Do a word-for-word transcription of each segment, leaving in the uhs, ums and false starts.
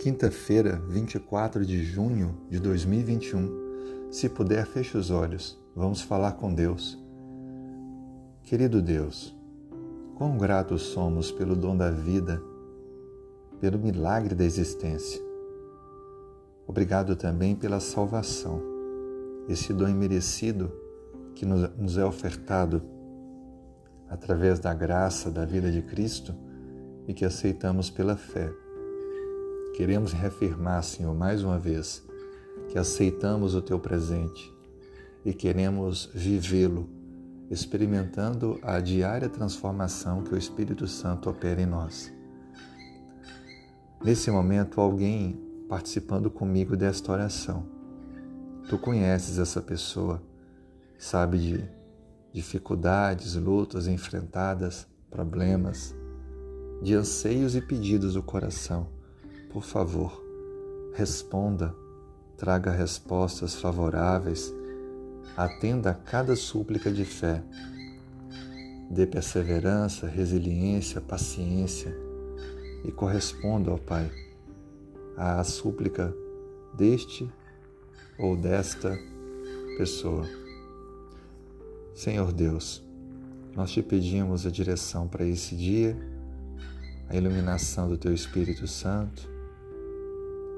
Quinta-feira, vinte e quatro de junho de dois mil e vinte e um. Se puder, feche os olhos. Vamos falar com Deus. Querido Deus, quão gratos somos pelo dom da vida, pelo milagre da existência. Obrigado também pela salvação, esse dom imerecido que nos é ofertado através da graça da vida de Cristo e que aceitamos pela fé. Queremos reafirmar, Senhor, mais uma vez, que aceitamos o Teu presente e queremos vivê-lo, experimentando a diária transformação que o Espírito Santo opera em nós. Nesse momento, alguém participando comigo desta oração. Tu conheces essa pessoa, sabe de dificuldades, lutas enfrentadas, problemas, de anseios e pedidos do coração. Por favor, responda, traga respostas favoráveis, atenda a cada súplica de fé. Dê perseverança, resiliência, paciência e corresponda, ó Pai, à súplica deste ou desta pessoa. Senhor Deus, nós te pedimos a direção para esse dia, a iluminação do Teu Espírito Santo,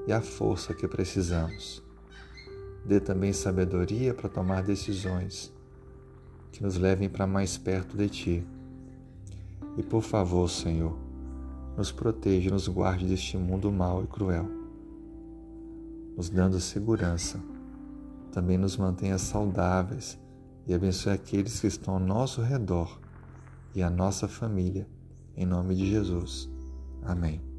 e a força que precisamos. Dê também sabedoria para tomar decisões que nos levem para mais perto de Ti. E por favor, Senhor, nos proteja e nos guarde deste mundo mau e cruel, nos dando segurança. Também nos mantenha saudáveis e abençoe aqueles que estão ao nosso redor e a nossa família. Em nome de Jesus. Amém.